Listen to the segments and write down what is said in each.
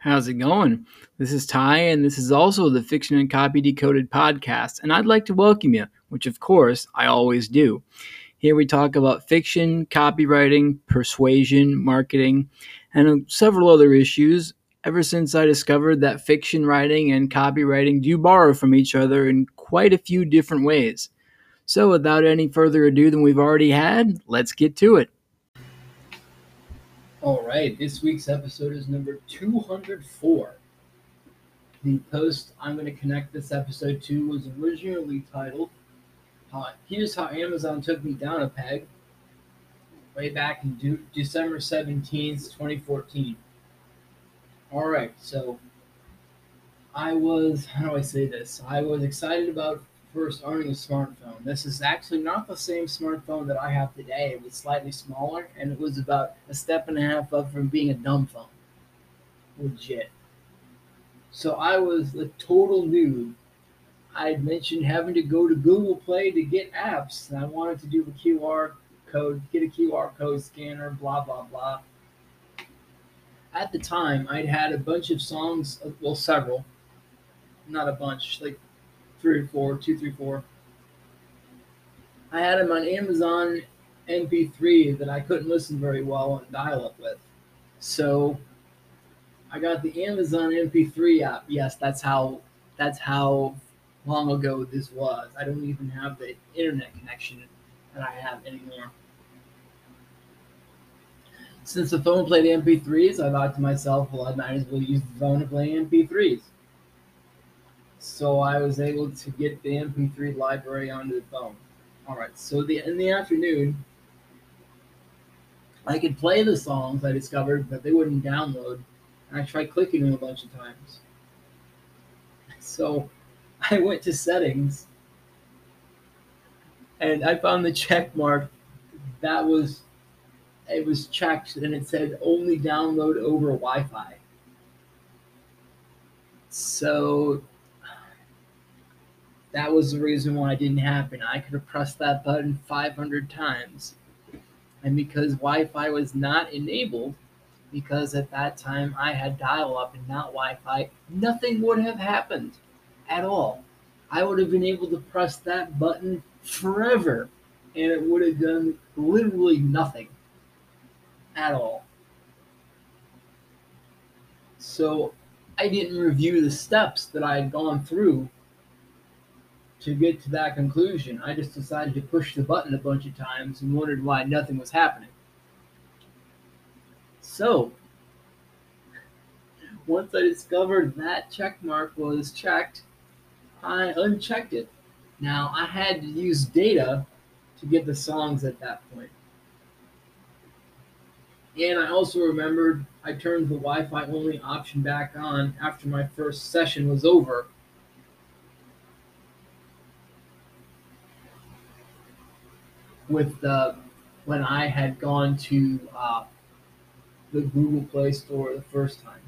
How's it going? This is Ty, and this is also the Fiction and Copy Decoded podcast, and I'd like to welcome you, which of course I always do. Here we talk about fiction, copywriting, persuasion, marketing, and several other issues ever since I discovered that fiction writing and copywriting do borrow from each other in quite a few different ways. So without any further ado than we've already had, let's get to it. All right, this week's episode is number 204. The post I'm going to connect this episode to was originally titled, Here's How Amazon Took Me Down a Peg, way back in December 17th, 2014. All right, so I was excited about first owning a smartphone. This is actually not the same smartphone that I have today. It was slightly smaller, and it was about a step and a half up from being a dumb phone. Legit. So I was a total noob. I had mentioned having to go to Google Play to get apps, and I wanted to do a QR code, get a QR code scanner, blah, blah, blah. At the time, I'd had a bunch of songs, well, several, not a bunch, like, two, three, four. I had them on Amazon MP3 that I couldn't listen very well on dial-up with. So I got the Amazon MP3 app. Yes, that's how long ago this was. I don't even have the internet connection that I have anymore. Since the phone played MP3s, I thought to myself, well, I might as well use the phone to play MP3s. So I was able to get the MP3 library onto the phone. All right, so in the afternoon, I could play the songs I discovered, but they wouldn't download. And I tried clicking them a bunch of times. So I went to settings, and I found the check mark that it was checked, and it said only download over Wi-Fi. So that was the reason why it didn't happen. I could have pressed that button 500 times. And because Wi-Fi was not enabled, because at that time I had dial-up and not Wi-Fi, nothing would have happened at all. I would have been able to press that button forever, and it would have done literally nothing at all. So I didn't review the steps that I had gone through to get to that conclusion. I just decided to push the button a bunch of times and wondered why nothing was happening. So once I discovered that check mark was checked, I unchecked it. Now I had to use data to get the songs at that point. And I also remembered I turned the Wi-Fi only option back on after my first session was over. When I had gone to the Google Play Store the first time.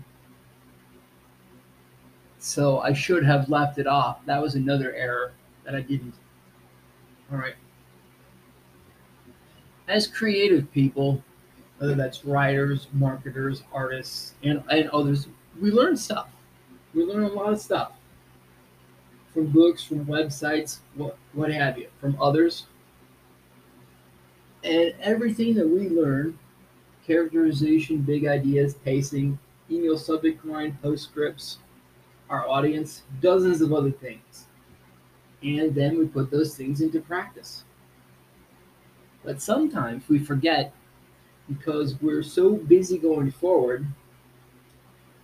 So I should have left it off. That was another error that I didn't. All right. As creative people, whether that's writers, marketers, artists, and others, we learn stuff. We learn a lot of stuff from books, from websites, what have you, from others. And everything that we learn, characterization, big ideas, pacing, email subject line, postscripts, our audience, dozens of other things. And then we put those things into practice. But sometimes we forget, because we're so busy going forward,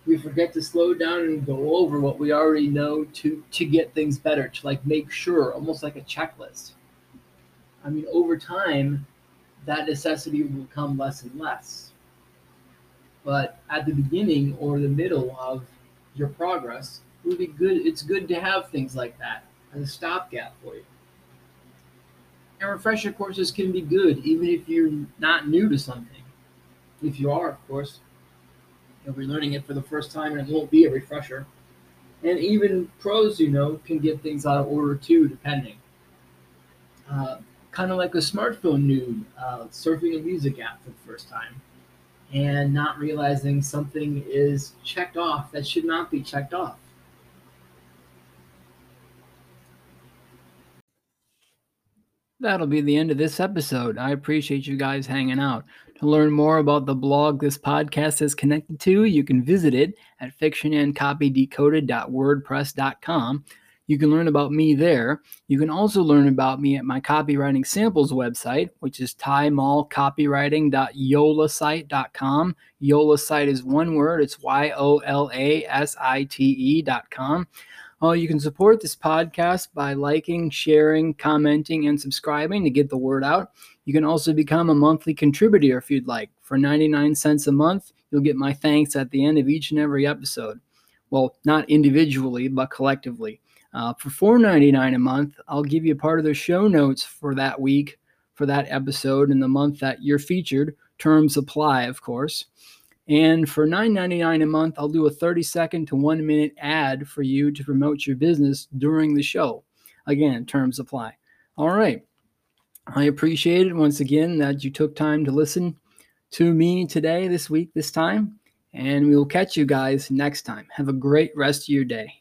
we forget to slow down and go over what we already know to get things better, to like make sure, almost like a checklist. I mean, over time, that necessity will become less and less. But at the beginning or the middle of your progress, it would be good. It's good to have things like that as a stopgap for you. And refresher courses can be good, even if you're not new to something. If you are, of course, you'll be learning it for the first time, and it won't be a refresher. And even pros, can get things out of order too, depending. Kind of like a smartphone noob surfing a music app for the first time. and not realizing something is checked off that should not be checked off. That'll be the end of this episode. I appreciate you guys hanging out. To learn more about the blog this podcast is connected to, you can visit it at fictionandcopydecoded.wordpress.com. You can learn about me there. You can also learn about me at my copywriting samples website, which is thymallcopywriting.yolasite.com. Yolasite is one word. It's YOLASITE.com. You can support this podcast by liking, sharing, commenting, and subscribing to get the word out. You can also become a monthly contributor if you'd like. For 99 cents a month, you'll get my thanks at the end of each and every episode. Well, not individually, but collectively. For $4.99 a month, I'll give you part of the show notes for that week, for that episode, and the month that you're featured. Terms apply, of course. And for $9.99 a month, I'll do a 30-second to 1-minute ad for you to promote your business during the show. Again, terms apply. All right. I appreciate it once again that you took time to listen to me today, this week, this time. And we will catch you guys next time. Have a great rest of your day.